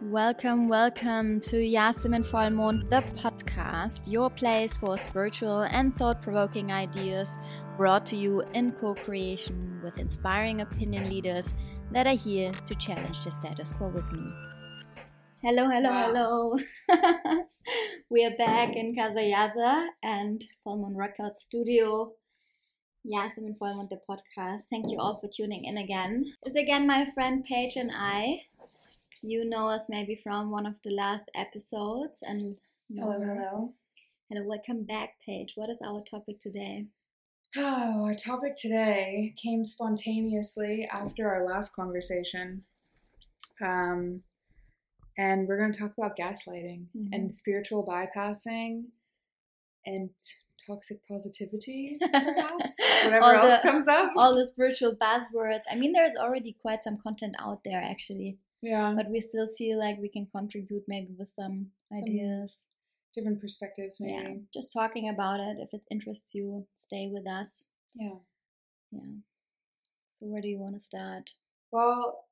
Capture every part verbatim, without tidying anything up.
Welcome, welcome to Yasemin Vollmond, the podcast, your place for spiritual and thought-provoking ideas brought to you in co-creation with inspiring opinion leaders that are here to challenge the status quo with me. Hello, hello, wow. hello. We are back in Kazayaza and Vollmond Record Studio. Yasemin Vollmond, the podcast. Thank you all for tuning in again. It's again my friend Paige and I. You know us maybe from one of the last episodes. And Hello, um, hello. Hello, welcome back, Paige. What is our topic today? Oh, our topic today came spontaneously after our last conversation. Um, and we're going to talk about gaslighting mm-hmm. and spiritual bypassing and toxic positivity, perhaps, whatever else the, comes up. All the spiritual buzzwords. I mean, there's already quite some content out there, actually. Yeah, but we still feel like we can contribute maybe with some, some ideas, different perspectives, maybe. Yeah, just talking about it. If it interests you, stay with us. Yeah, yeah. So where do you want to start? Well,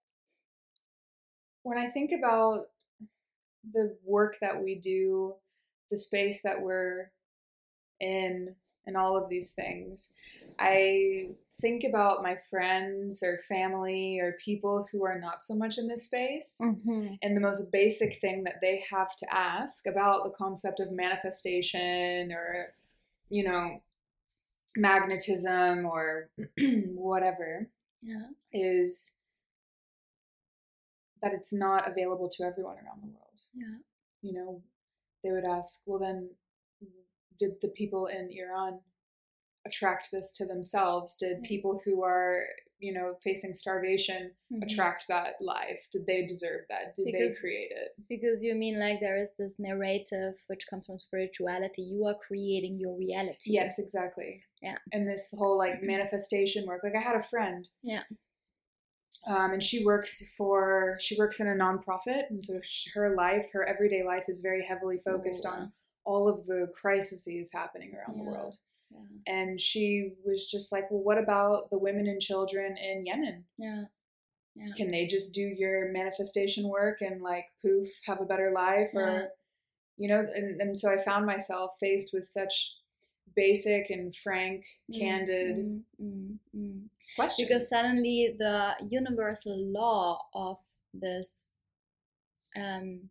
when I think about the work that we do, the space that we're in, and all of these things, I think about my friends or family or people who are not so much in this space. Mm-hmm. And the most basic thing that they have to ask about the concept of manifestation or, you know, magnetism or whatever yeah. is that it's not available to everyone around the world. Yeah. You know, they would ask, well, then, did the people in Iran attract this to themselves? Did people who are, you know, facing starvation mm-hmm. attract that life? Did they deserve that? Did because, they create it? Because you mean like there is this narrative which comes from spirituality. You are creating your reality. Yes, exactly. Yeah. And this whole like mm-hmm. manifestation work. Like I had a friend. Yeah. Um, and she works for, she works in a nonprofit. And so her life, her everyday life is very heavily focused Ooh. on all of the crises happening around yeah. the world. Yeah. And she was just like, well, what about the women and children in Yemen? Yeah. yeah. Can they just do your manifestation work and like, poof, have a better life? Or, yeah. you know, and, and so I found myself faced with such basic and frank, mm, candid mm, mm, mm. questions. Because suddenly the universal law of this, um,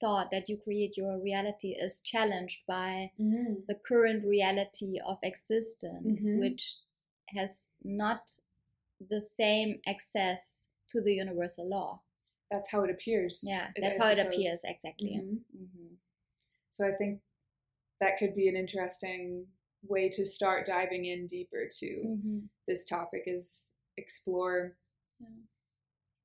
thought that you create your reality is challenged by mm-hmm. the current reality of existence, mm-hmm. which has not the same access to the universal law. That's how it appears. Yeah, that's I how suppose. it appears, exactly. Mm-hmm. Mm-hmm. So I think that could be an interesting way to start diving in deeper to mm-hmm. this topic, is explore yeah.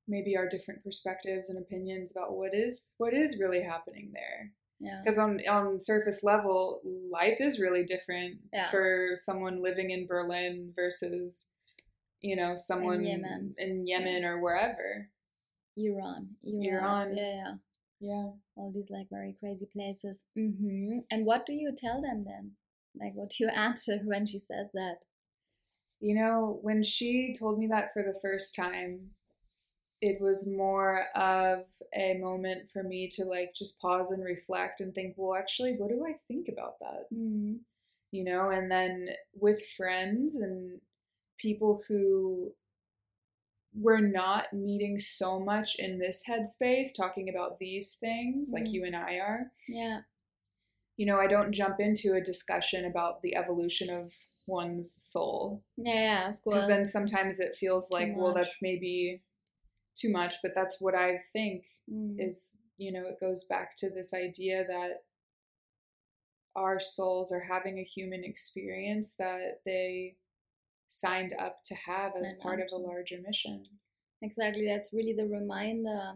maybe our different perspectives and opinions about what is what is really happening there. Yeah. Because on, on surface level, life is really different yeah. for someone living in Berlin versus, you know, someone in Yemen, in Yemen yeah. or wherever. Iran. Iran. Iran. Yeah, yeah. Yeah. All these like very crazy places. Mm-hmm. And what do you tell them then? Like, what do you answer when she says that? You know, when she told me that for the first time, it was more of a moment for me to like just pause and reflect and think, well, actually, what do I think about that? Mm-hmm. You know, and then with friends and people who were not meeting so much in this headspace, talking about these things mm-hmm. like you and I are. Yeah. You know, I don't jump into a discussion about the evolution of one's soul. Yeah, yeah, of course. Because then sometimes it feels like, well, that's maybe too much, but that's what I think mm. is, you know, it goes back to this idea that our souls are having a human experience that they signed up to have as and part of a larger mission. Exactly. That's really the reminder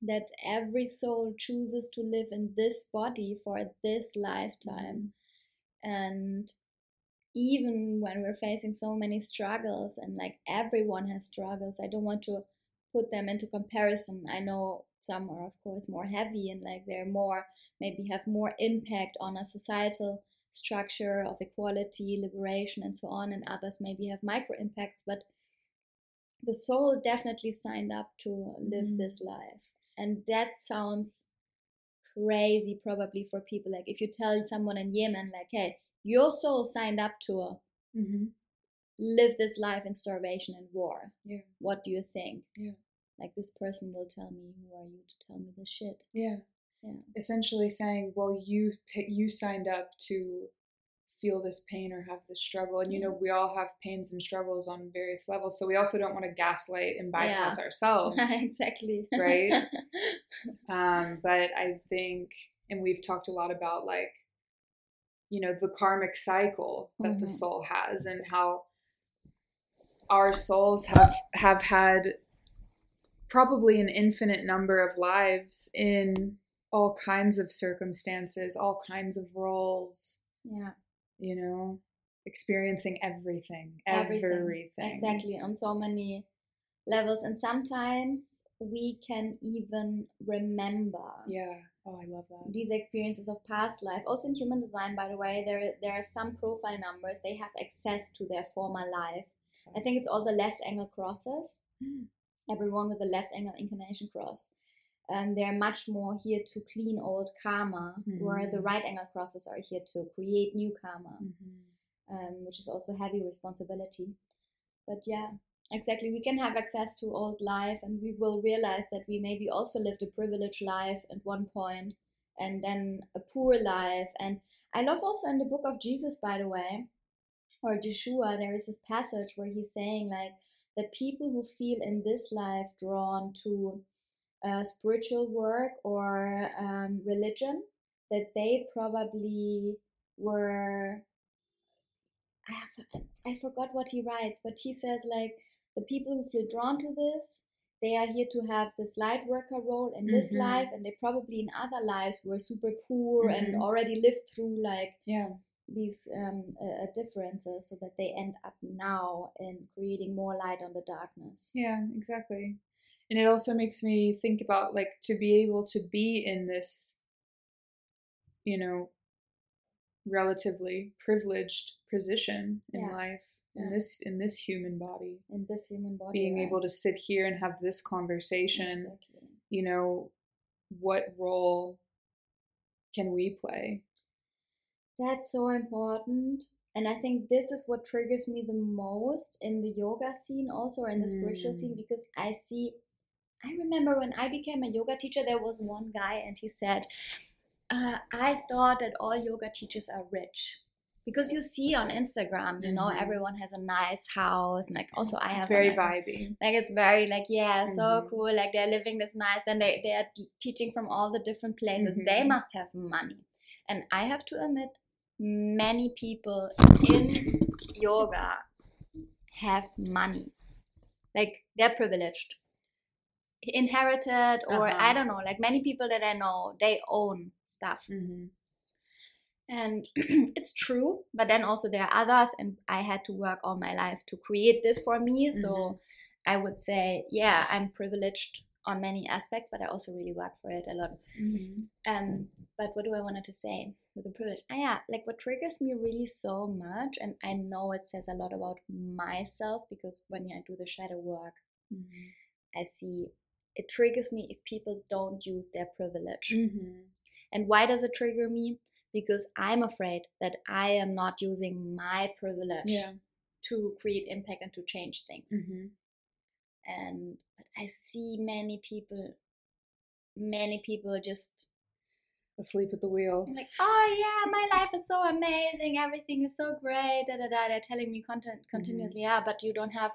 that every soul chooses to live in this body for this lifetime. And even when we're facing so many struggles, and like everyone has struggles, I don't want to put them into comparison. I know some are, of course, more heavy and like they're more, maybe have more impact on a societal structure of equality, liberation, and so on, and others maybe have micro impacts. But the soul definitely signed up to live mm. this life. And that sounds crazy probably for people. Like if you tell someone in Yemen, like, hey, your soul signed up to mm-hmm. live this life in starvation and war. Yeah. What do you think? Yeah. Like this person will tell me, who are you to tell me this shit? Yeah. Yeah. Essentially saying, well, you you signed up to feel this pain or have this struggle. And, you know, we all have pains and struggles on various levels. So we also don't want to gaslight and bypass yeah. ourselves. Exactly. Right? um, but I think, and we've talked a lot about, like, you know, the karmic cycle that mm-hmm. the soul has and how our souls have have had probably an infinite number of lives in all kinds of circumstances, all kinds of roles. Yeah. You know, experiencing everything, everything, everything. Exactly, on so many levels. And sometimes we can even remember. Yeah. Oh, I love that. These experiences of past life. Also in human design, by the way, there there are some profile numbers. They have access to their former life. I think it's all the left angle crosses. Mm. Everyone with a left angle inclination cross. Um, they're much more here to clean old karma, mm-hmm. where the right angle crosses are here to create new karma, mm-hmm. um, which is also heavy responsibility. But yeah, exactly. We can have access to old life, and we will realize that we maybe also lived a privileged life at one point, and then a poor life. And I love also in the book of Jesus, by the way, or Yeshua, there is this passage where he's saying, like, the people who feel in this life drawn to Uh, spiritual work or um, religion, that they probably were, I, have, I forgot what he writes, but he says, like, the people who feel drawn to this, they are here to have this light worker role in mm-hmm. this life, and they probably in other lives were super poor mm-hmm. and already lived through, like, yeah. these um, uh, differences, so that they end up now in creating more light on the darkness. Yeah, exactly. And it also makes me think about, like, to be able to be in this, you know, relatively privileged position in yeah. life, yeah. in this in this human body. In this human body. Being right. able to sit here and have this conversation, exactly. you know, what role can we play? That's so important. And I think this is what triggers me the most in the yoga scene also, or in the mm. spiritual scene, because I see... I remember when I became a yoga teacher, there was one guy and he said, uh, I thought that all yoga teachers are rich. Because you see on Instagram, you know, mm-hmm. everyone has a nice house. And, like, also I have... It's very nice, vibey. Like, it's very, like, yeah, mm-hmm. so cool. Like, they're living this nice. And they, they are teaching from all the different places. Mm-hmm. They must have money. And I have to admit, many people in yoga have money. Like, they're privileged. Inherited or uh-huh. I don't know, like, many people that I know, they own stuff mm-hmm. and it's true, but then also there are others, and I had to work all my life to create this for me, so mm-hmm. I would say, yeah, I'm privileged on many aspects, but I also really work for it a lot. Mm-hmm. Um, but what do I wanted to say with the privilege? Ah, yeah, like, what triggers me really so much, and I know it says a lot about myself, because when I do the shadow work, mm-hmm. I see it triggers me if people don't use their privilege. Mm-hmm. And why does it trigger me? Because I'm afraid that I am not using my privilege yeah. to create impact and to change things. Mm-hmm. And I see many people, many people just asleep at the wheel. I'm like, oh yeah, my life is so amazing. Everything is so great. Da, da, da. They're telling me content, continuously, mm-hmm. yeah, but you don't have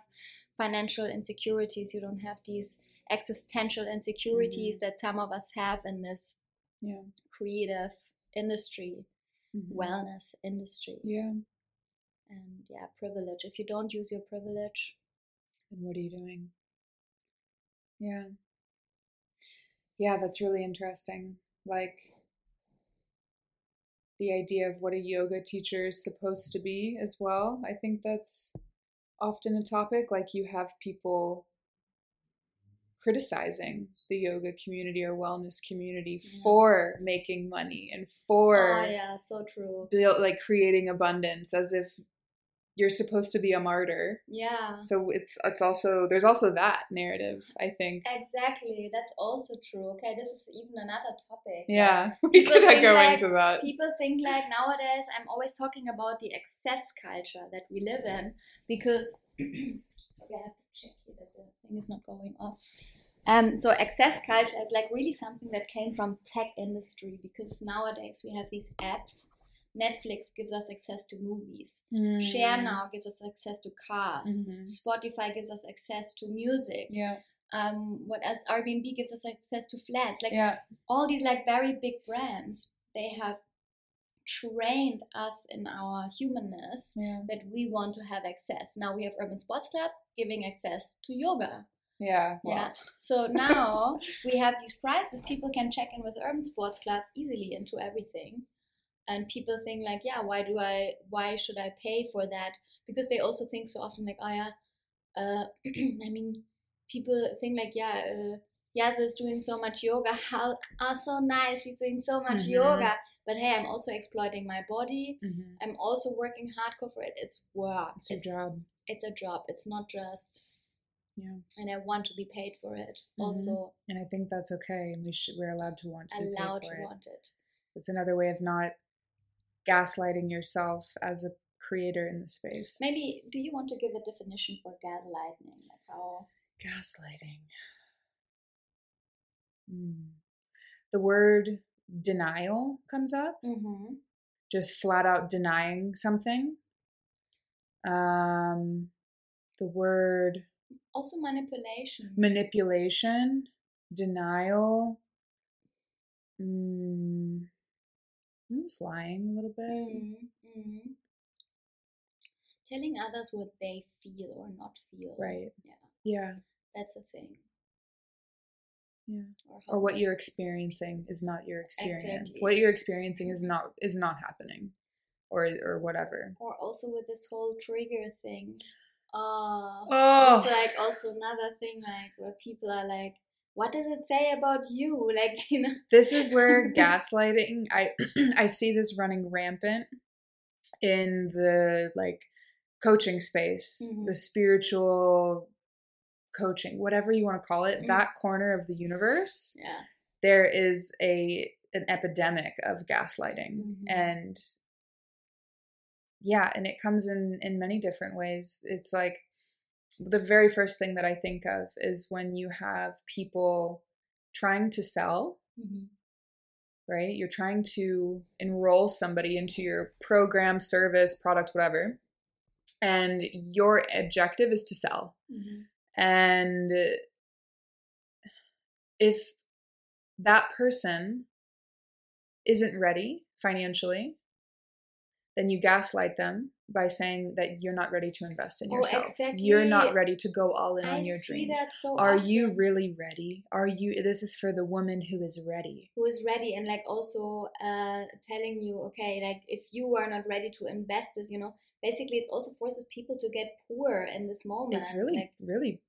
financial insecurities. You don't have these existential insecurities mm-hmm. that some of us have in this yeah. creative industry, mm-hmm. wellness industry. Yeah. And yeah, privilege. If you don't use your privilege, then what are you doing? Yeah. Yeah, that's really interesting. Like, the idea of what a yoga teacher is supposed to be as well. I think that's often a topic. Like, you have people criticizing the yoga community or wellness community yeah. for making money and for oh, yeah, so true. Build, like creating abundance, as if you're supposed to be a martyr. Yeah. So it's it's also, there's also that narrative, I think. Exactly. That's also true. Okay, this is even another topic. Yeah, like, we could not go like, into that. People think like nowadays, I'm always talking about the excess culture that we live in because, sorry, I have to check here that the thing is not going off. Um, so excess culture is like really something that came from tech industry because nowadays we have these apps. Netflix gives us access to movies. Mm. ShareNow gives us access to cars. Mm-hmm. Spotify gives us access to music. Yeah. Um, what else? Airbnb gives us access to flats. Like yeah. all these like very big brands, they have trained us in our humanness yeah. that we want to have access. Now we have Urban Sports Club giving access to yoga. Yeah. Wow. Yeah. So now we have these prices. People can check in with Urban Sports Clubs easily into everything. And people think like, yeah, why do I, why should I pay for that? Because they also think so often like, oh yeah, uh, I mean, people think like, yeah, uh, Yaza is doing so much yoga. How, oh, so nice. She's doing so much mm-hmm. yoga. But hey, I'm also exploiting my body. Mm-hmm. I'm also working hardcore for it. It's work. It's, it's a job. It's a job. It's not just... Yeah, and I want to be paid for it mm-hmm. also. And I think that's okay. We should, we're allowed to want to be allowed paid for to it. want it. It's another way of not gaslighting yourself as a creator in the space. Maybe, do you want to give a definition for gaslighting? Like how gaslighting. Mm. The word denial comes up. Mm-hmm. Just flat out denying something. Um, the word. Also manipulation. Manipulation, denial. Mm. I'm just lying a little bit. Mm-hmm. Mm-hmm. Telling others what they feel or not feel. Right. Yeah. Yeah. That's the thing. Yeah. Or, or what you're experiencing is not your experience. Exactly. What you're experiencing is not is not happening, or or whatever. Or also with this whole trigger thing. Oh. Oh. It's like also another thing like where people are like, what does it say about you? Like, you know. This is where gaslighting, I I see this running rampant in the like coaching space, mm-hmm. the spiritual coaching, whatever you want to call it, mm-hmm. that corner of the universe. Yeah. There is a an epidemic of gaslighting mm-hmm. and yeah, and it comes in in many different ways. It's like the very first thing that I think of is when you have people trying to sell, mm-hmm. right? You're trying to enroll somebody into your program, service, product, whatever. And your objective is to sell. Mm-hmm. And if that person isn't ready financially, then you gaslight them by saying that you're not ready to invest in yourself. Oh, exactly. You're not ready to go all in I on your dreams. I see that so Are often. You really ready? Are you? This is for the woman who is ready. Who is ready and like also uh, telling you, okay, like if you are not ready to invest this, you know, basically it also forces people to get poor in this moment. It's really, like, really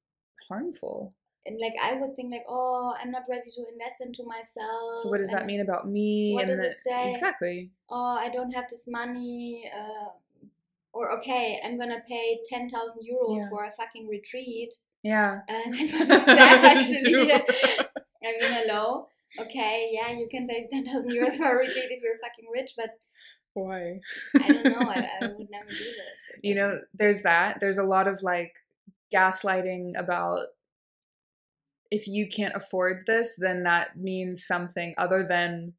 harmful. And like I would think like, oh, I'm not ready to invest into myself. So what does that I'm, mean about me? What and does the, it say? Exactly. Oh, I don't have this money. Uh, or okay, I'm gonna pay ten thousand euros yeah. for a fucking retreat. Yeah. And I'm gonna start actually. I mean, hello. Okay, yeah, you can pay ten thousand euros for a retreat if you're fucking rich, but why? I don't know. I, I would never do this. Okay. You know, there's that. There's a lot of like gaslighting about. If you can't afford this, then that means something other than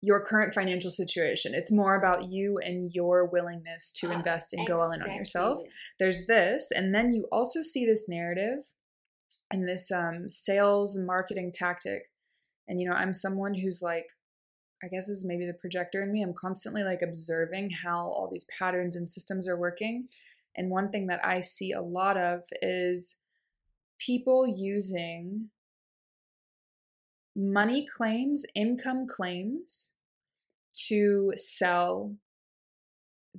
your current financial situation. It's more about you and your willingness to oh, invest and exactly. go all in on yourself. There's this. And then you also see this narrative and this um, sales marketing tactic. And, you know, I'm someone who's like, I guess this is maybe the projector in me. I'm constantly like observing how all these patterns and systems are working. And one thing that I see a lot of is people using money claims, income claims to sell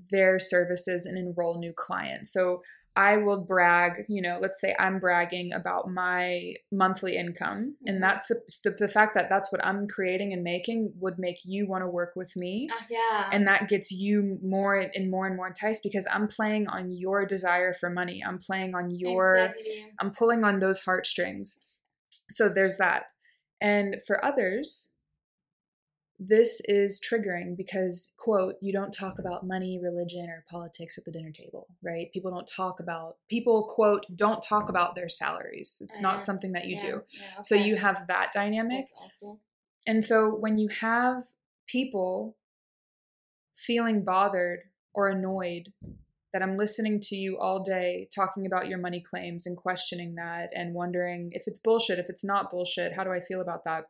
their services and enroll new clients. So I will brag, you know, let's say I'm bragging about my monthly income, mm-hmm. and that's the, the fact that that's what I'm creating and making would make you want to work with me. Uh, yeah. And that gets you more and more and more enticed because I'm playing on your desire for money. I'm playing on your, exactly. I'm pulling on those heartstrings. So there's that. And for others, this is triggering because, quote, you don't talk about money, religion, or politics at the dinner table, right? People don't talk about, people, quote, don't talk about their salaries. It's uh, not something that you yeah, do. Yeah, okay. So you have that dynamic. Awesome. And so when you have people feeling bothered or annoyed that I'm listening to you all day talking about your money claims and questioning that and wondering if it's bullshit, if it's not bullshit, how do I feel about that?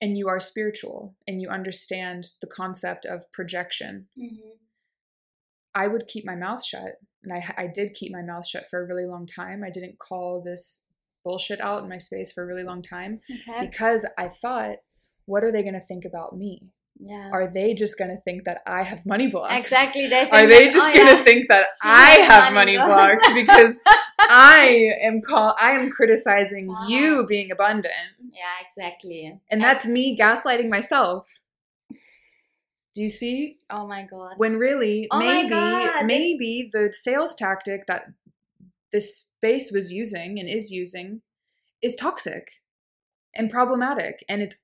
And you are spiritual and you understand the concept of projection, mm-hmm. I would keep my mouth shut. And I, I did keep my mouth shut for a really long time. I didn't call this bullshit out in my space for a really long time okay. because I thought, what are they going to think about me? Yeah. Are they just going to think that I have money blocks? Exactly. They are they that, just oh, going to yeah. think that she I have money, money blocks, blocks because I am call I am criticizing oh. you being abundant. Yeah, exactly. And that's and- me gaslighting myself. Do you see? Oh my God. When really oh maybe maybe the sales tactic that this space was using and is using is toxic and problematic, and it's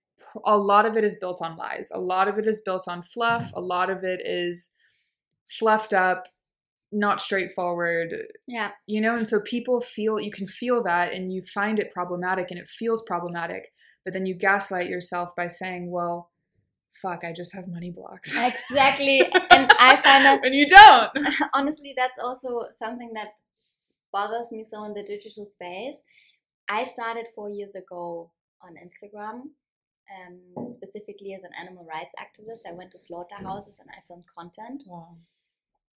a lot of it is built on lies. A lot of it is built on fluff. A lot of it is fluffed up, not straightforward. Yeah. You know, and so people feel, you can feel that and you find it problematic and it feels problematic, but then you gaslight yourself by saying, well, fuck, I just have money blocks. Exactly. And I find that. And you don't. Honestly, that's also something that bothers me so in the digital space. I started four years ago on Instagram. Um, specifically as an animal rights activist, I went to slaughterhouses and I filmed content. Wow.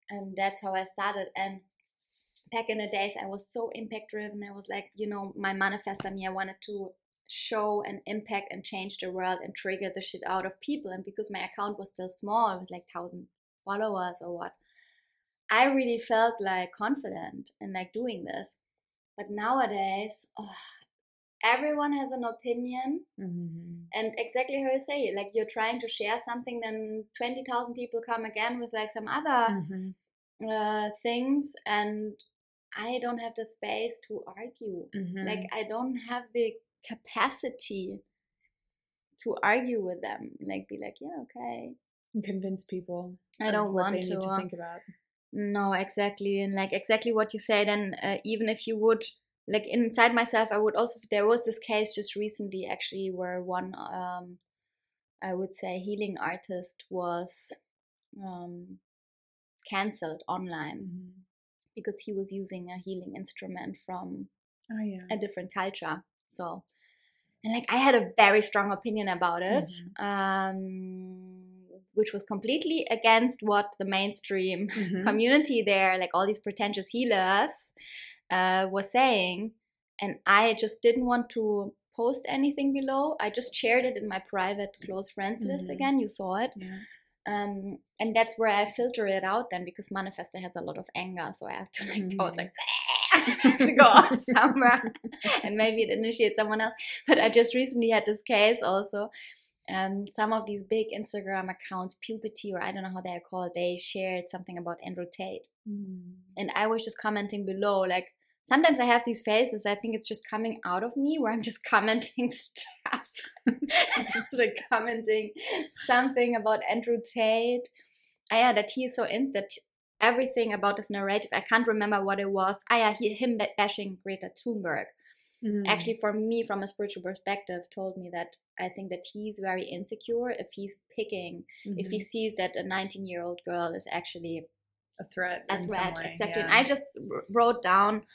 And that's how I started. And back in the days, I was so impact driven. I was like, you know, my manifesto, me, I wanted to show an impact and change the world and trigger the shit out of people. And because my account was still small with like one thousand followers or what, I really felt like confident in like doing this. But nowadays, oh, everyone has an opinion, mm-hmm. and exactly how you say it, like you're trying to share something, then twenty thousand people come again with like some other mm-hmm. uh, things, and I don't have that space to argue. Mm-hmm. Like I don't have the capacity to argue with them, like be like, yeah, okay. And convince people. I don't what want they to. Need to think about. No, exactly, and like exactly what you say, then uh, even if you would, like inside myself, I would also, there was this case just recently actually where one, um, I would say healing artist was um, cancelled online mm-hmm. because he was using a healing instrument from oh, yeah. a different culture. So, and like I had a very strong opinion about it, mm-hmm. um, which was completely against what the mainstream mm-hmm. community there, like all these pretentious healers, Uh, was saying, and I just didn't want to post anything below. I just shared it in my private close friends mm-hmm. list again. You saw it. Yeah. Um, and that's where I filter it out then because Manifesto has a lot of anger. So I have to like, mm-hmm. I was like, I have to go out somewhere and maybe it initiates someone else. But I just recently had this case also. Um, some of these big Instagram accounts, Puberty, or I don't know how they're called, they shared something about Andrew Tate. Mm. And I was just commenting below, like, sometimes I have these phases, I think it's just coming out of me where I'm just commenting stuff. Like commenting something about Andrew Tate. I had a tea so in that everything about this narrative, I can't remember what it was. I had him bashing Greta Thunberg. Mm. Actually, for me, from a spiritual perspective, told me that I think that he's very insecure if he's picking, mm-hmm. if he sees that a nineteen-year-old girl is actually a threat. A threat, exactly. Yeah. And I just wrote down,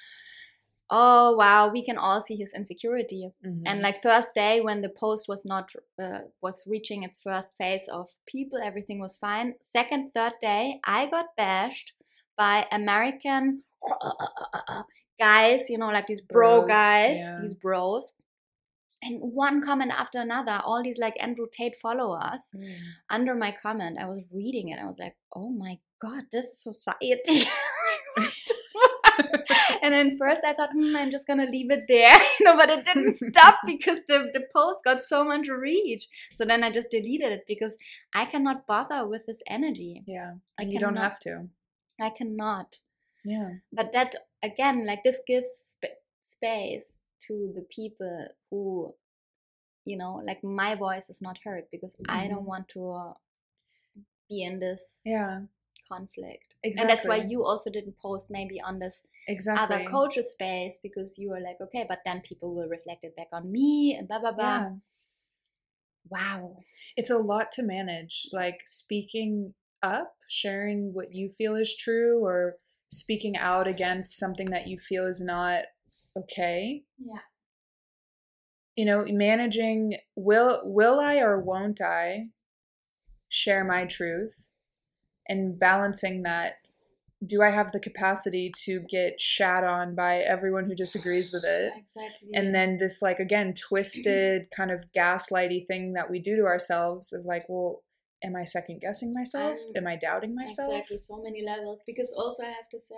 oh, wow, we can all see his insecurity. Mm-hmm. And like first day when the post was not, uh, was reaching its first phase of people, everything was fine. Second, third day, I got bashed by American guys, you know, like these bro bros, guys, yeah. these bros. And one comment after another, all these like Andrew Tate followers mm. under my comment. I was reading it. I was like, oh my God, this is society. And then first I thought, hmm, I'm just going to leave it there, you know, but it didn't stop because the, the post got so much reach. So then I just deleted it because I cannot bother with this energy. Yeah. And I you cannot, don't have to. I cannot. Yeah. But that, again, like this gives sp- space to the people who, you know, like my voice is not heard because mm-hmm. I don't want to uh, be in this. Yeah. Conflict. Exactly. And that's why you also didn't post maybe on this exactly. other culture space, because you were like, okay, but then people will reflect it back on me and blah blah blah. Yeah. Wow. It's a lot to manage, like speaking up, sharing what you feel is true, or speaking out against something that you feel is not okay. Yeah. You know, managing will will I or won't I share my truth? And balancing that, do I have the capacity to get shat on by everyone who disagrees with it? Exactly. And then this, like, again, twisted kind of gaslighty thing that we do to ourselves of like, well, am I second guessing myself? Um, am I doubting myself? Exactly, so many levels. Because also I have to say,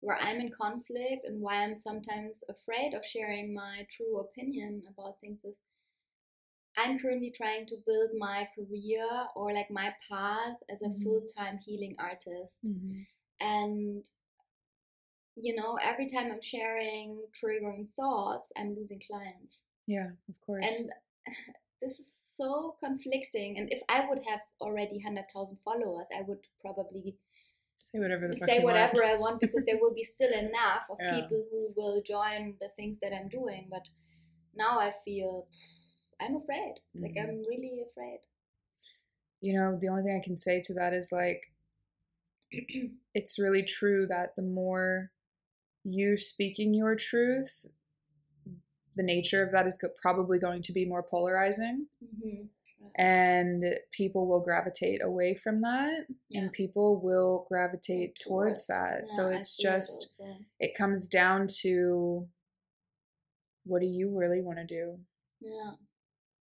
where I'm in conflict and why I'm sometimes afraid of sharing my true opinion about things is, I'm currently trying to build my career or like my path as a mm-hmm. full-time healing artist. Mm-hmm. And, you know, every time I'm sharing triggering thoughts, I'm losing clients. Yeah, of course. And this is so conflicting. And if I would have already one hundred thousand followers, I would probably say whatever the fuck say whatever want. I want, because there will be still enough of yeah. people who will join the things that I'm doing. But now I feel... I'm afraid. Like, mm-hmm. I'm really afraid. You know, the only thing I can say to that is, like, it's really true that the more you speaking your truth, the nature of that is go- probably going to be more polarizing. Mm-hmm. And people will gravitate away from that. Yeah. And people will gravitate towards, towards that. Yeah, so it's just, it, it comes down to, what do you really want to do? Yeah.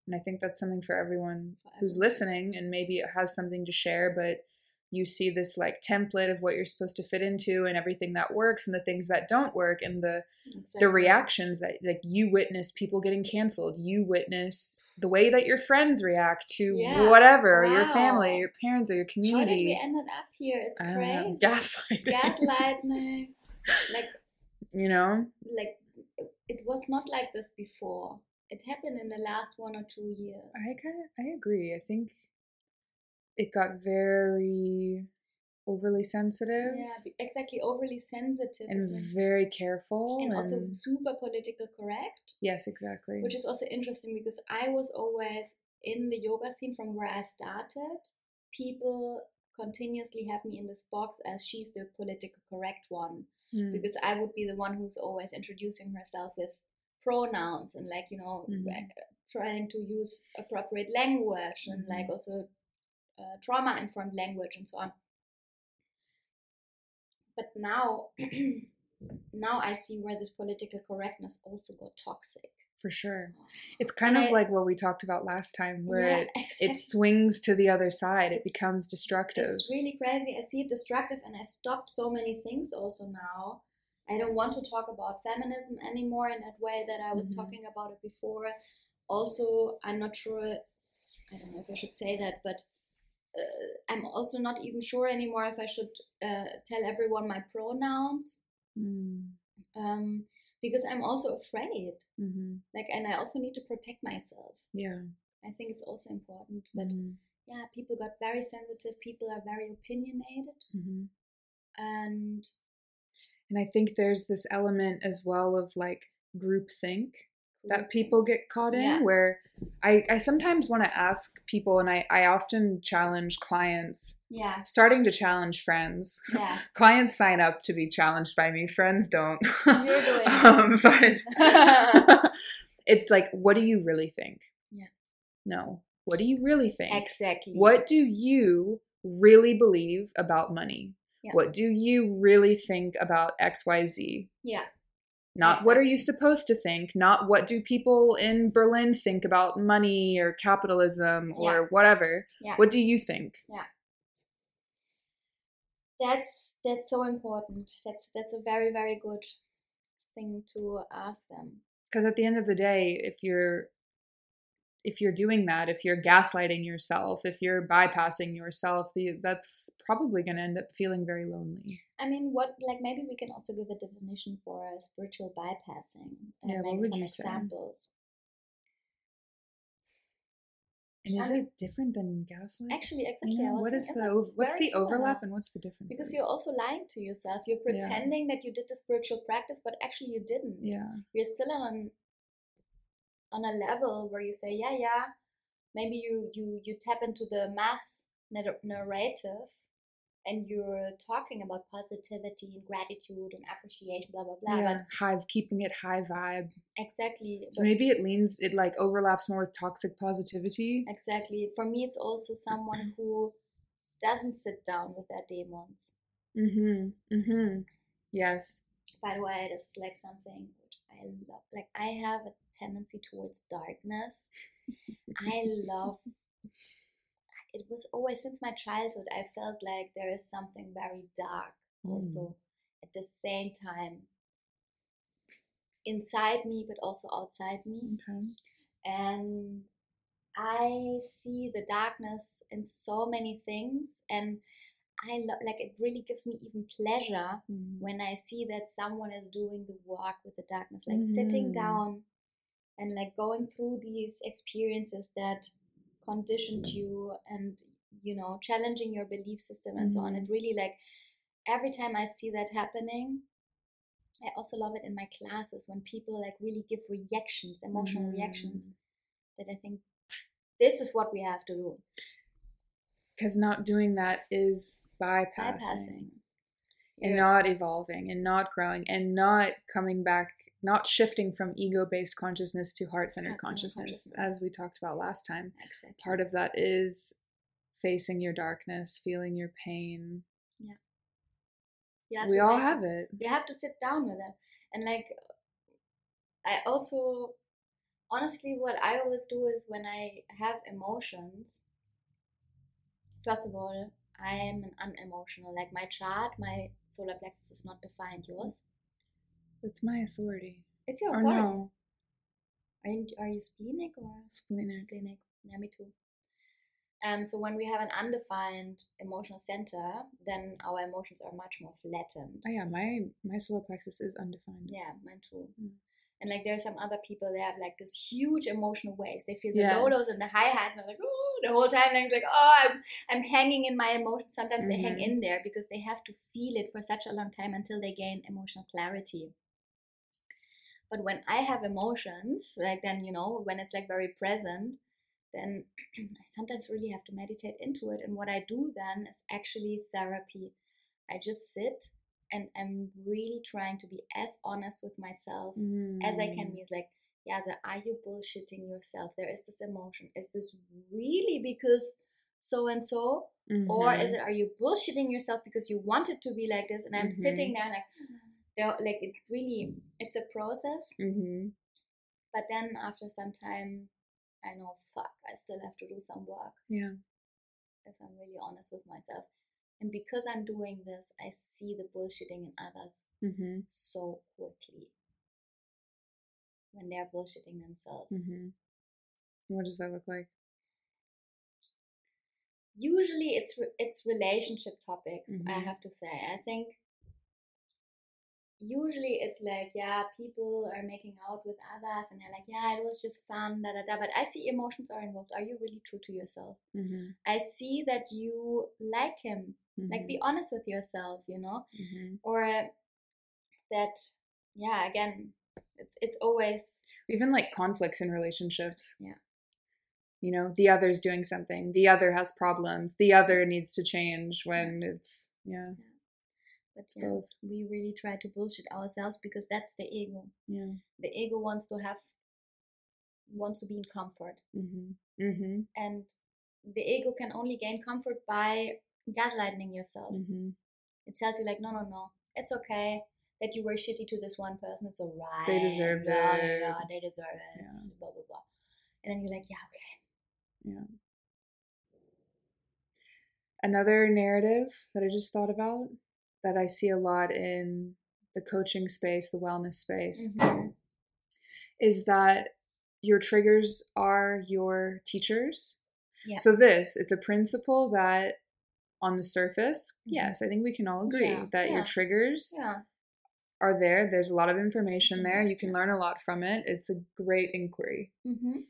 And I think that's something for everyone who's listening and maybe has something to share, but you see this like template of what you're supposed to fit into and everything that works and the things that don't work and the exactly. the reactions that like you witness people getting canceled. You witness the way that your friends react to yeah. whatever, wow. your family, your parents, or your community. How did we ended up here? It's um, crazy. Gaslighting. Gaslighting. Like, you know? Like, it was not like this before. It happened in the last one or two years. I kind of, I agree. I think it got very overly sensitive. Yeah, exactly. Overly sensitive. And very careful. And, and also super politically correct. Yes, exactly. Which is also interesting because I was always in the yoga scene from where I started. People continuously have me in this box as she's the politically correct one. Mm. Because I would be the one who's always introducing herself with pronouns and like, you know, mm-hmm. trying to use appropriate language and mm-hmm. like also uh, trauma informed language and so on. But now now I see where this political correctness also got toxic. For sure. It's kind and of I, like what we talked about last time, where yeah, it, exactly. it swings to the other side. It it's, becomes destructive. It's really crazy. I see it destructive, and I stopped so many things also now. I don't want to talk about feminism anymore in that way that I was mm-hmm. talking about it before. Also, I'm not sure, I don't know if I should say that, but uh, I'm also not even sure anymore if I should uh, tell everyone my pronouns. Mm. Um, because I'm also afraid. Mm-hmm. Like, and I also need to protect myself. Yeah. I think it's also important. But mm-hmm. yeah, people got very sensitive. People are very opinionated. Mm-hmm. And... And I think there's this element as well of like groupthink that people get caught in yeah. where I, I sometimes want to ask people, and I, I often challenge clients, yeah, starting to challenge friends. Yeah. Clients sign up to be challenged by me. Friends don't. You're doing um, but it's like, what do you really think? Yeah. No. What do you really think? Exactly. What do you really believe about money? Yeah. What do you really think about X Y Z? Yeah. Not exactly. What are you supposed to think? Not what do people in Berlin think about money or capitalism or yeah. whatever? Yeah. What do you think? Yeah. That's that's so important. That's that's a very, very good thing to ask them. Because at the end of the day, if you're if you're doing that, if you're gaslighting yourself, if you're bypassing yourself, you, that's probably going to end up feeling very lonely. I mean, what, like, maybe we can also give a definition for spiritual bypassing and yeah, make some examples. And is I mean, it different than gaslighting? Actually, exactly. Yeah, what is the over, what's the overlap and what's the difference? Because you're also lying to yourself. You're pretending yeah. that you did the spiritual practice, but actually you didn't. Yeah, you're still on. on a level where you say, yeah, yeah, maybe you, you, you tap into the mass narrative and you're talking about positivity and gratitude and appreciation, blah, blah, blah. Yeah, but high, keeping it high vibe. Exactly. So maybe it leans, it like overlaps more with toxic positivity. Exactly. For me, it's also someone who doesn't sit down with their demons. Mm-hmm. Mm-hmm. Yes. By the way, this is like something which I love. Like I have a tendency towards darkness. I love it was always since my childhood I felt like there is something very dark mm. also at the same time inside me but also outside me. Okay. And I see the darkness in so many things and I love like it really gives me even pleasure mm. when I see that someone is doing the work with the darkness, like mm. sitting down and like going through these experiences that conditioned you and, you know, challenging your belief system and mm-hmm. so on. It really like every time I see that happening, I also love it in my classes when people like really give reactions, emotional mm-hmm. reactions that I think this is what we have to do. Because not doing that is bypassing. bypassing. And yeah. not evolving and not growing and not coming back. Not shifting from ego-based consciousness to heart-centered consciousness, consciousness, as we talked about last time. Exactly. Part of that is facing your darkness, feeling your pain. Yeah. You we all have it. it. You have to sit down with it. And like, I also, honestly, what I always do is when I have emotions, first of all, I am an unemotional. Like my chart, my solar plexus is not defined, yours. It's my authority. It's your authority. Or no. Are you, are you splenic or? Splenic. Splenic. Yeah, me too. Um, so when we have an undefined emotional center, then our emotions are much more flattened. Oh yeah, my, my solar plexus is undefined. Yeah, mine too. Mm. And like there are some other people, they have like this huge emotional waves. They feel the yes. low lows and the high highs and they're like, ooh, the whole time. They're like, oh, I'm, I'm hanging in my emotions. Sometimes mm-hmm. they hang in there because they have to feel it for such a long time until they gain emotional clarity. But when I have emotions, like then, you know, when it's like very present, then I sometimes really have to meditate into it. And what I do then is actually therapy. I just sit and I'm really trying to be as honest with myself mm. as I can be. It's like, yeah, are you bullshitting yourself? There is this emotion. Is this really because so and so? Mm-hmm. Or is it, are you bullshitting yourself because you want it to be like this? And I'm mm-hmm. sitting there like... like it really it's a process mm-hmm. but then after some time I know fuck I still have to do some work yeah if I'm really honest with myself. And because I'm doing this I see the bullshitting in others mm-hmm. so quickly when they're bullshitting themselves. Mm-hmm. What does that look like? Usually it's re- it's relationship topics mm-hmm. I have to say. I think usually it's like, yeah, people are making out with others and they're like, yeah, it was just fun, da da da. But I see emotions are involved. Are you really true to yourself? Mm-hmm. I see that you like him. Mm-hmm. Like, be honest with yourself, you know? Mm-hmm. Or that, yeah, again, it's it's always... Even like conflicts in relationships. Yeah. You know, the other's doing something. The other has problems. The other needs to change when yeah. it's, yeah. yeah. But yeah, both. We really try to bullshit ourselves because that's the ego. Yeah, the ego wants to have, wants to be in comfort, mm-hmm. Mm-hmm. and the ego can only gain comfort by gaslighting yourself. Mm-hmm. It tells you like, no, no, no, it's okay that you were shitty to this one person. It's alright. They deserve blah, blah, it. Blah, they deserve it. Yeah. Blah blah blah. And then you're like, yeah, okay. Yeah. Another narrative that I just thought about. That I see a lot in the coaching space, the wellness space, mm-hmm. is that your triggers are your teachers. Yeah. So this, it's a principle that on the surface, mm-hmm. yes, I think we can all agree yeah. that yeah. your triggers yeah. are there. There's a lot of information mm-hmm. there. You can learn a lot from it. It's a great inquiry. Mm-hmm.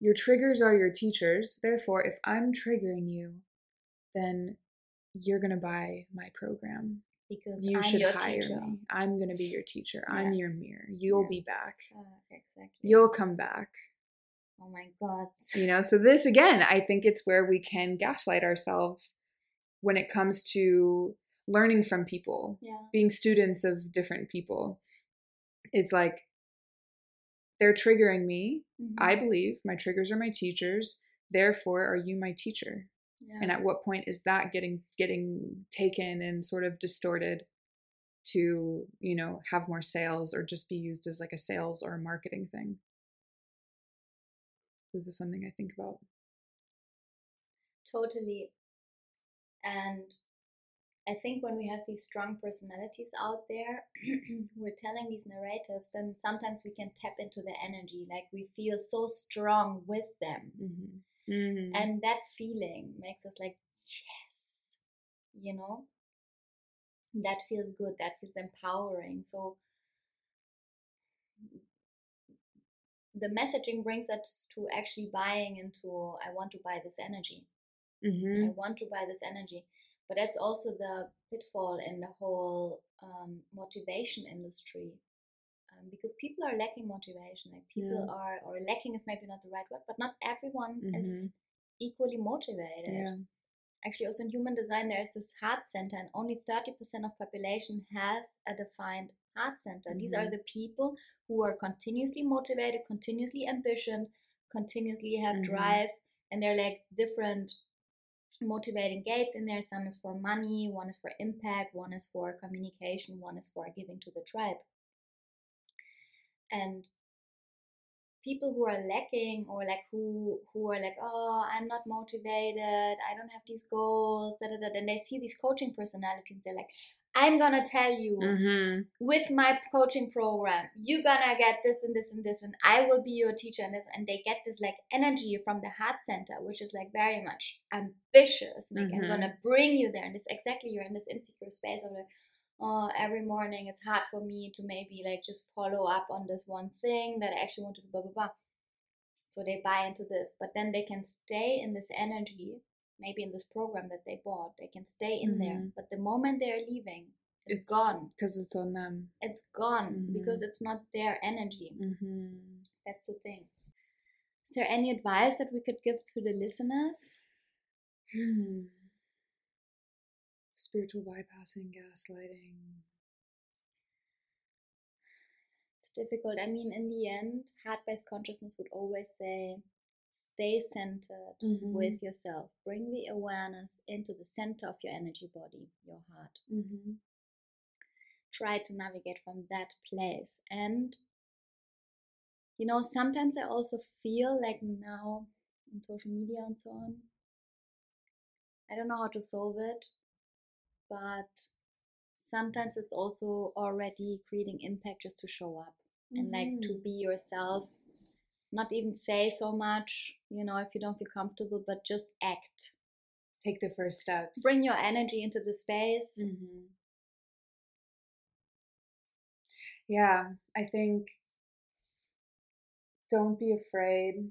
Your triggers are your teachers. Therefore, if I'm triggering you, then you're going to buy my program. Because you I'm should your hire teacher. me. I'm going to be your teacher. Yeah. I'm your mirror. You'll yeah. be back. Uh, exactly. You'll come back. Oh my God. You know, so this again, I think it's where we can gaslight ourselves when it comes to learning from people, yeah. being students of different people. It's like, they're triggering me. Mm-hmm. I believe my triggers are my teachers. Therefore, are you my teacher? Yeah. And at what point is that getting getting taken and sort of distorted to, you know, have more sales or just be used as like a sales or a marketing thing? This is something I think about. Totally. And I think when we have these strong personalities out there, we're telling these narratives, then sometimes we can tap into the energy. Like we feel so strong with them. Mm-hmm. Mm-hmm. And that feeling makes us like, yes, you know, that feels good. That feels empowering. So the messaging brings us to actually buying into, I want to buy this energy. Mm-hmm. I want to buy this energy. But that's also the pitfall in the whole um, motivation industry. Because people are lacking motivation, like people yeah. are, or lacking is maybe not the right word, but not everyone mm-hmm. is equally motivated. Yeah. Actually, also in human design, there is this heart center, and only thirty percent of population has a defined heart center. Mm-hmm. These are the people who are continuously motivated, continuously ambitious, continuously have mm-hmm. drive, and they're like different motivating gates in there. Some is for money, one is for impact, one is for communication, one is for giving to the tribe. And people who are lacking, or like who who are like, oh, I'm not motivated, I don't have these goals, da, da, da. And they see these coaching personalities, they're like, I'm gonna tell you mm-hmm. with my coaching program, you're gonna get this and this and this, and I will be your teacher and this. And they get this like energy from the heart center, which is like very much ambitious, like mm-hmm. I'm gonna bring you there. And it's exactly, you're in this insecure space of like, oh, every morning it's hard for me to maybe like just follow up on this one thing that I actually want to do, blah, blah, blah. So they buy into this, but then they can stay in this energy, maybe in this program that they bought, they can stay in mm-hmm. there. But the moment they're leaving, it's, it's gone. Because it's on them. It's gone mm-hmm. because it's not their energy. Mm-hmm. That's the thing. Is there any advice that we could give to the listeners? Hmm. Spiritual bypassing, gaslighting. It's difficult. I mean, in the end, heart-based consciousness would always say, stay centered mm-hmm. with yourself. Bring the awareness into the center of your energy body, your heart. Mm-hmm. Try to navigate from that place. And, you know, sometimes I also feel like now in social media and so on, I don't know how to solve it. But sometimes it's also already creating impact just to show up mm-hmm. and like to be yourself, not even say so much, you know, if you don't feel comfortable, but just act. Take the first steps. Bring your energy into the space. Mm-hmm. Yeah, I think don't be afraid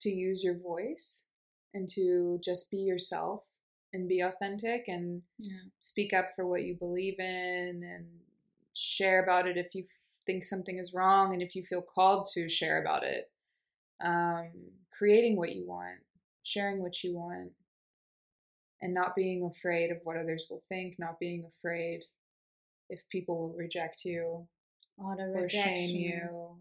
to use your voice and to just be yourself. And be authentic and yeah. speak up for what you believe in and share about it if you think something is wrong and if you feel called to share about it. Um, creating what you want, sharing what you want, and not being afraid of what others will think, not being afraid if people will reject you oh, the or shame you.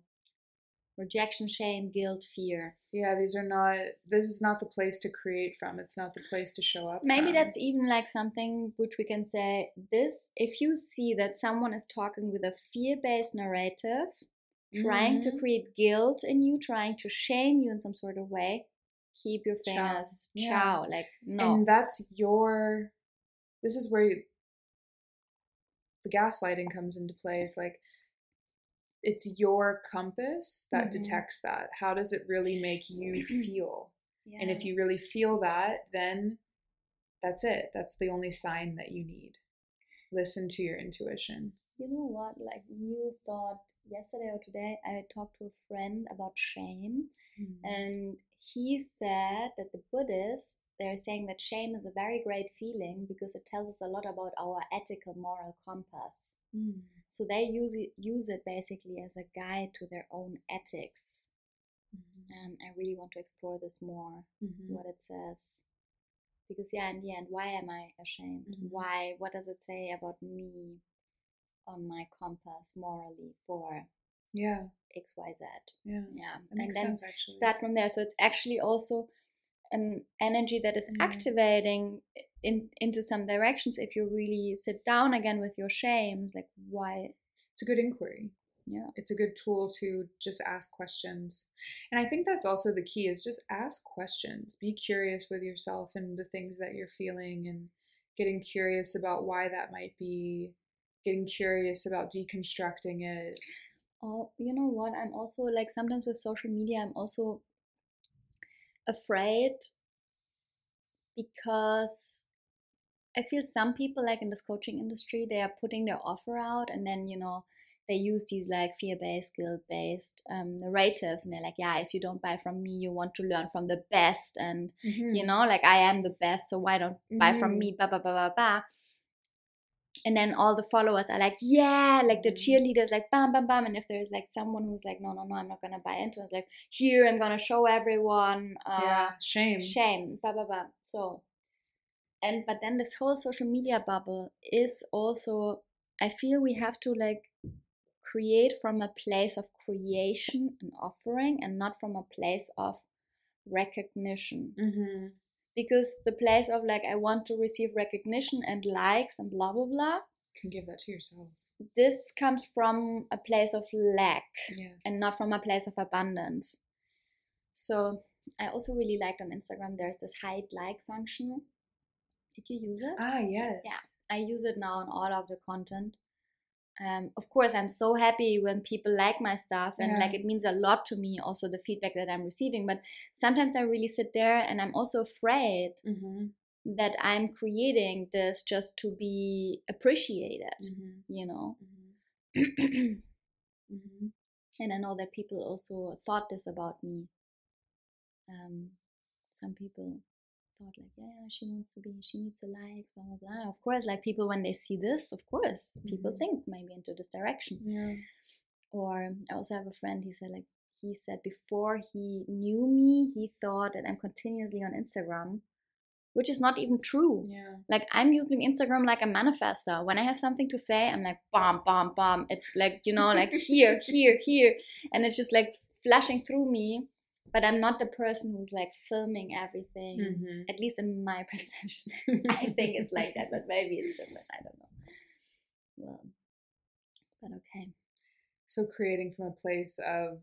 Rejection, shame, guilt, fear. Yeah, these are not, this is not the place to create from. It's not the place to show up Maybe from. That's even like something which we can say this. If you see that someone is talking with a fear-based narrative, mm-hmm. trying to create guilt in you, trying to shame you in some sort of way, keep your fingers ciao. ciao. Yeah. Like, no. And that's your, this is where you, the gaslighting comes into play, is like, it's your compass that mm-hmm. detects that. How does it really make you feel? Yeah. And if you really feel that, then that's it. That's the only sign that you need. Listen to your intuition. You know what? Like, you thought yesterday or today, I talked to a friend about shame, mm-hmm. and he said that the Buddhists, they're saying that shame is a very great feeling because it tells us a lot about our ethical moral compass. Mm. So they use it, use it basically as a guide to their own ethics. Mm-hmm. And I really want to explore this more, mm-hmm. what it says. Because, yeah, in the end, why am I ashamed? Mm-hmm. Why? What does it say about me on my compass morally for yeah X, Y, Z? Yeah, yeah. And makes then sense, actually. Start from there. So it's actually also an energy that is mm-hmm. activating in into some directions if you really sit down again with your shame. It's like, why? It's a good inquiry. Yeah, it's a good tool to just ask questions. And I think that's also the key, is just ask questions. Be curious with yourself and the things that you're feeling, and getting curious about why that might be, getting curious about deconstructing it. Oh, you know what? I'm also, like, sometimes with social media, I'm also afraid, because I feel some people, like in this coaching industry, they are putting their offer out, and then, you know, they use these like fear-based, guilt-based um, narratives, and they're like, yeah, if you don't buy from me, you want to learn from the best, and mm-hmm. you know, like, I am the best, so why don't mm-hmm. buy from me, blah, blah, blah, blah, blah. And then all the followers are like, yeah, like the cheerleaders, like, bam, bam, bam. And if there's like someone who's like, no, no, no, I'm not going to buy into it, it's like, here, I'm going to show everyone. Uh, yeah, shame. Shame, blah, blah, blah. So, and, but then this whole social media bubble is also, I feel we have to like create from a place of creation and offering, and not from a place of recognition. Mm-hmm. Because the place of like, I want to receive recognition and likes and blah, blah, blah. You can give that to yourself. This comes from a place of lack, yes. and not from a place of abundance. So I also really liked on Instagram, there's this hide like function. Did you use it? Ah, yes. Yeah, I use it now on all of the content. Um, of course, I'm so happy when people like my stuff, and yeah. like, it means a lot to me, also the feedback that I'm receiving. But sometimes I really sit there, and I'm also afraid mm-hmm. that I'm creating this just to be appreciated, mm-hmm. you know. Mm-hmm. mm-hmm. And I know that people also thought this about me. Um, some people thought like, yeah, she wants to be, she needs a like, blah, blah, blah. Of course, like, people, when they see this, of course, mm-hmm. people think maybe into this direction. Yeah. Or I also have a friend, he said like, he said before he knew me, he thought that I'm continuously on Instagram, which is not even true. Yeah. Like, I'm using Instagram like a manifestor. When I have something to say, I'm like, bam, bam, bam. It's like, you know, like here, here, here. And it's just like flashing through me. But I'm not the person who's like filming everything, mm-hmm. at least in my perception. I think it's like that, but maybe it's different. I don't know. Well, but okay. So creating from a place of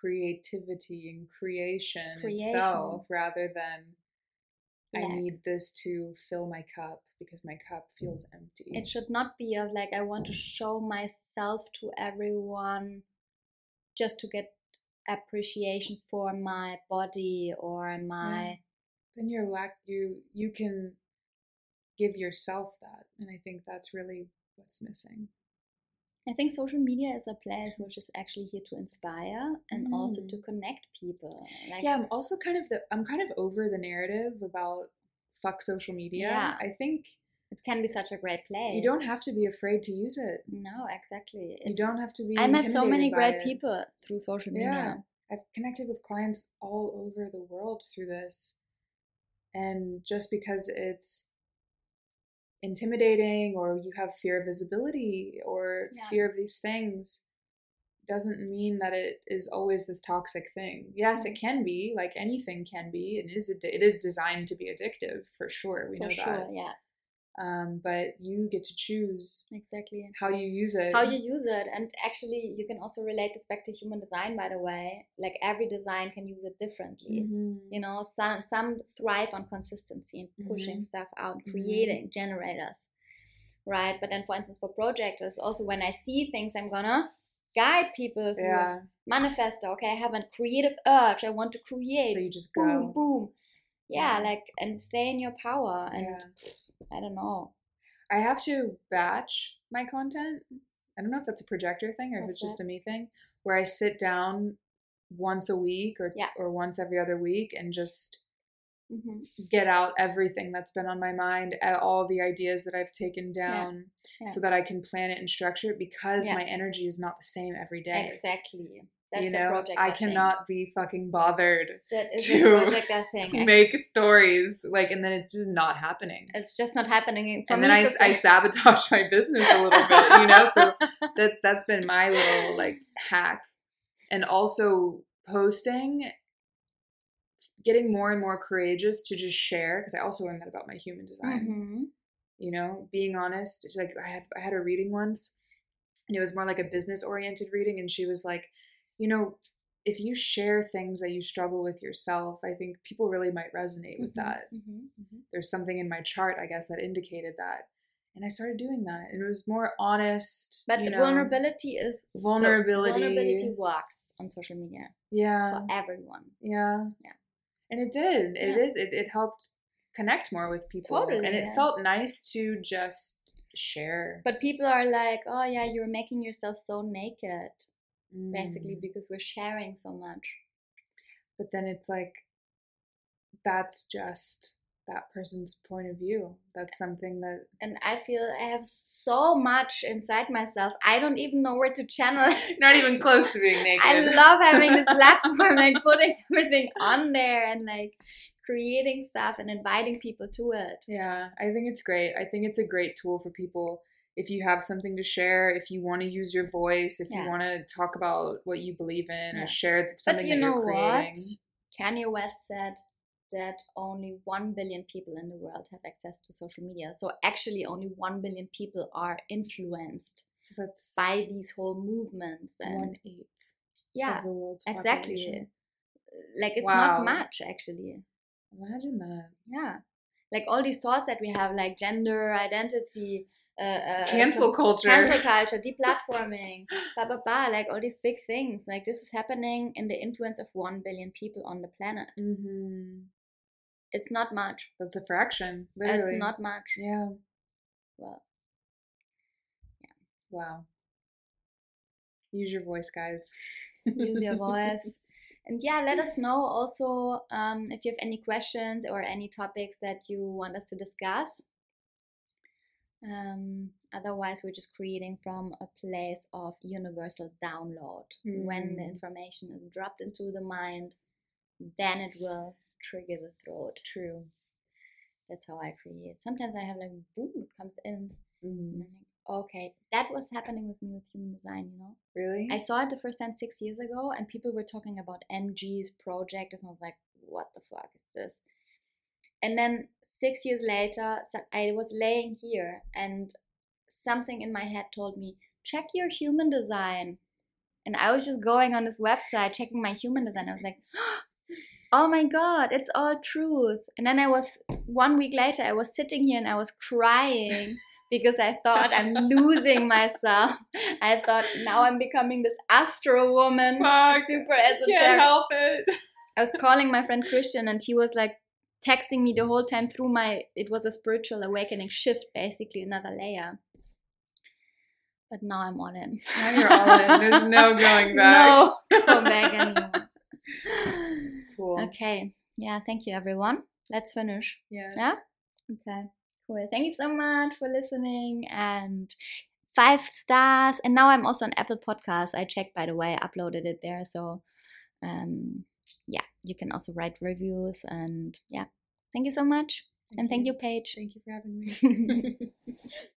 creativity and creation, creation. itself, rather than lack. I need this to fill my cup because my cup feels empty. It should not be of like, I want to show myself to everyone just to get appreciation for my body or my yeah. then you're lack you you can give yourself that, and I think that's really what's missing. I think social media is a place which is actually here to inspire and mm. also to connect people. Like, yeah, I'm also kind of the I'm kind of over the narrative about fuck social media. Yeah. I think it can be such a great place. You don't have to be afraid to use it. No, exactly. It's, you don't have to be intimidated by it. I met so many great people through social media. Yeah, I've connected with clients all over the world through this. And just because it's intimidating, or you have fear of visibility, or yeah. fear of these things, doesn't mean that it is always this toxic thing. Yes, it can be. Like, anything can be. It is, it is designed to be addictive, for sure. We for know sure, that. Yeah. Um, but you get to choose exactly how you use it. How you use it. And actually, you can also relate this back to human design, by the way. Like, every design can use it differently. Mm-hmm. You know, some some thrive on consistency and pushing mm-hmm. stuff out, creating mm-hmm. generators. right? But then, for instance, for projectors, also when I see things, I'm gonna guide people through yeah. manifesto. Okay, I have a creative urge. I want to create. So you just go. Boom, boom. Yeah, yeah. like, and stay in your power. And yeah. I don't know. I have to batch my content. I don't know if that's a projector thing or that's if it's just it. a me thing, where I sit down once a week or yeah. or once every other week and just mm-hmm. get out everything that's been on my mind, all the ideas that I've taken down yeah. Yeah. so that I can plan it and structure it, because yeah. my energy is not the same every day. Exactly. That's you know, a I cannot thing. be fucking bothered that is to a thing. make stories, like, and then it's just not happening. It's just not happening. For and me then I, I sabotage my business a little bit, you know. So that that's been my little like hack, and also posting, getting more and more courageous to just share, because I also learned that about my human design. Mm-hmm. You know, being honest. Like I had I had a reading once, and it was more like a business oriented reading, and she was like, you know, if you share things that you struggle with yourself, I think people really might resonate with mm-hmm, that. Mm-hmm, mm-hmm. There's something in my chart, I guess, that indicated that. And I started doing that. And it was more honest. But you know, vulnerability is... Vulnerability. Vulnerability works on social media. Yeah. For everyone. Yeah. Yeah. And it did. It yeah. is. It, it helped connect more with people. Totally. And it yeah. felt nice to just share. But people are like, oh, yeah, you're making yourself so naked. Basically, because we're sharing so much. But then it's like, that's just that person's point of view. That's something that... And I feel I have so much inside myself. I don't even know where to channel. Not even close to being naked. I love having this platform and putting everything on there and like creating stuff and inviting people to it. Yeah, I think it's great. I think it's a great tool for people. If you have something to share, if you want to use your voice, if yeah. you want to talk about what you believe in yeah. or share something that you're creating. But you know what? Kanye West said that only one billion people in the world have access to social media. So actually only one billion people are influenced so that's by these whole movements. And one eighth yeah, of the world's exactly. population. Like it's wow. not much actually. Imagine that. Yeah. Like all these thoughts that we have, like gender, identity... Uh, uh, cancel culture, cancel culture, deplatforming, blah blah blah, like all these big things. Like this is happening in the influence of one billion people on the planet. Mm-hmm. It's not much. That's a fraction. Literally. It's not much. Yeah. Well. Yeah. Wow. Use your voice, guys. Use your voice, and yeah, let us know also um, if you have any questions or any topics that you want us to discuss. Um, otherwise we're just creating from a place of universal download. Mm. When the information is dropped into the mind, then it will trigger the throat. True. That's how I create. Sometimes I have like boom, it comes in. Mm. And I'm like, okay, that was happening with me with human design, you know? Really? I saw it the first time six years ago and people were talking about M G's project and I was like, what the fuck is this? And then six years later, I was laying here and something in my head told me, check your human design. And I was just going on this website, checking my human design. I was like, oh my God, it's all truth. And then I was, one week later, I was sitting here and I was crying because I thought I'm losing myself. I thought now I'm becoming this astro woman. Fuck, super esoteric. Can't help it. I was calling my friend Christian and he was like, texting me the whole time through my, it was a spiritual awakening shift, basically another layer. But now I'm all in. Now you're all in. There's no going back. No going back anymore. Cool. Okay. Yeah. Thank you, everyone. Let's finish. Yes. Yeah. Okay. Cool. Thank you so much for listening and five stars. And now I'm also on Apple Podcasts. I checked, by the way, I uploaded it there. So, um, yeah, you can also write reviews and yeah, thank you so much. Thank and you. Thank you, Paige. Thank you for having me.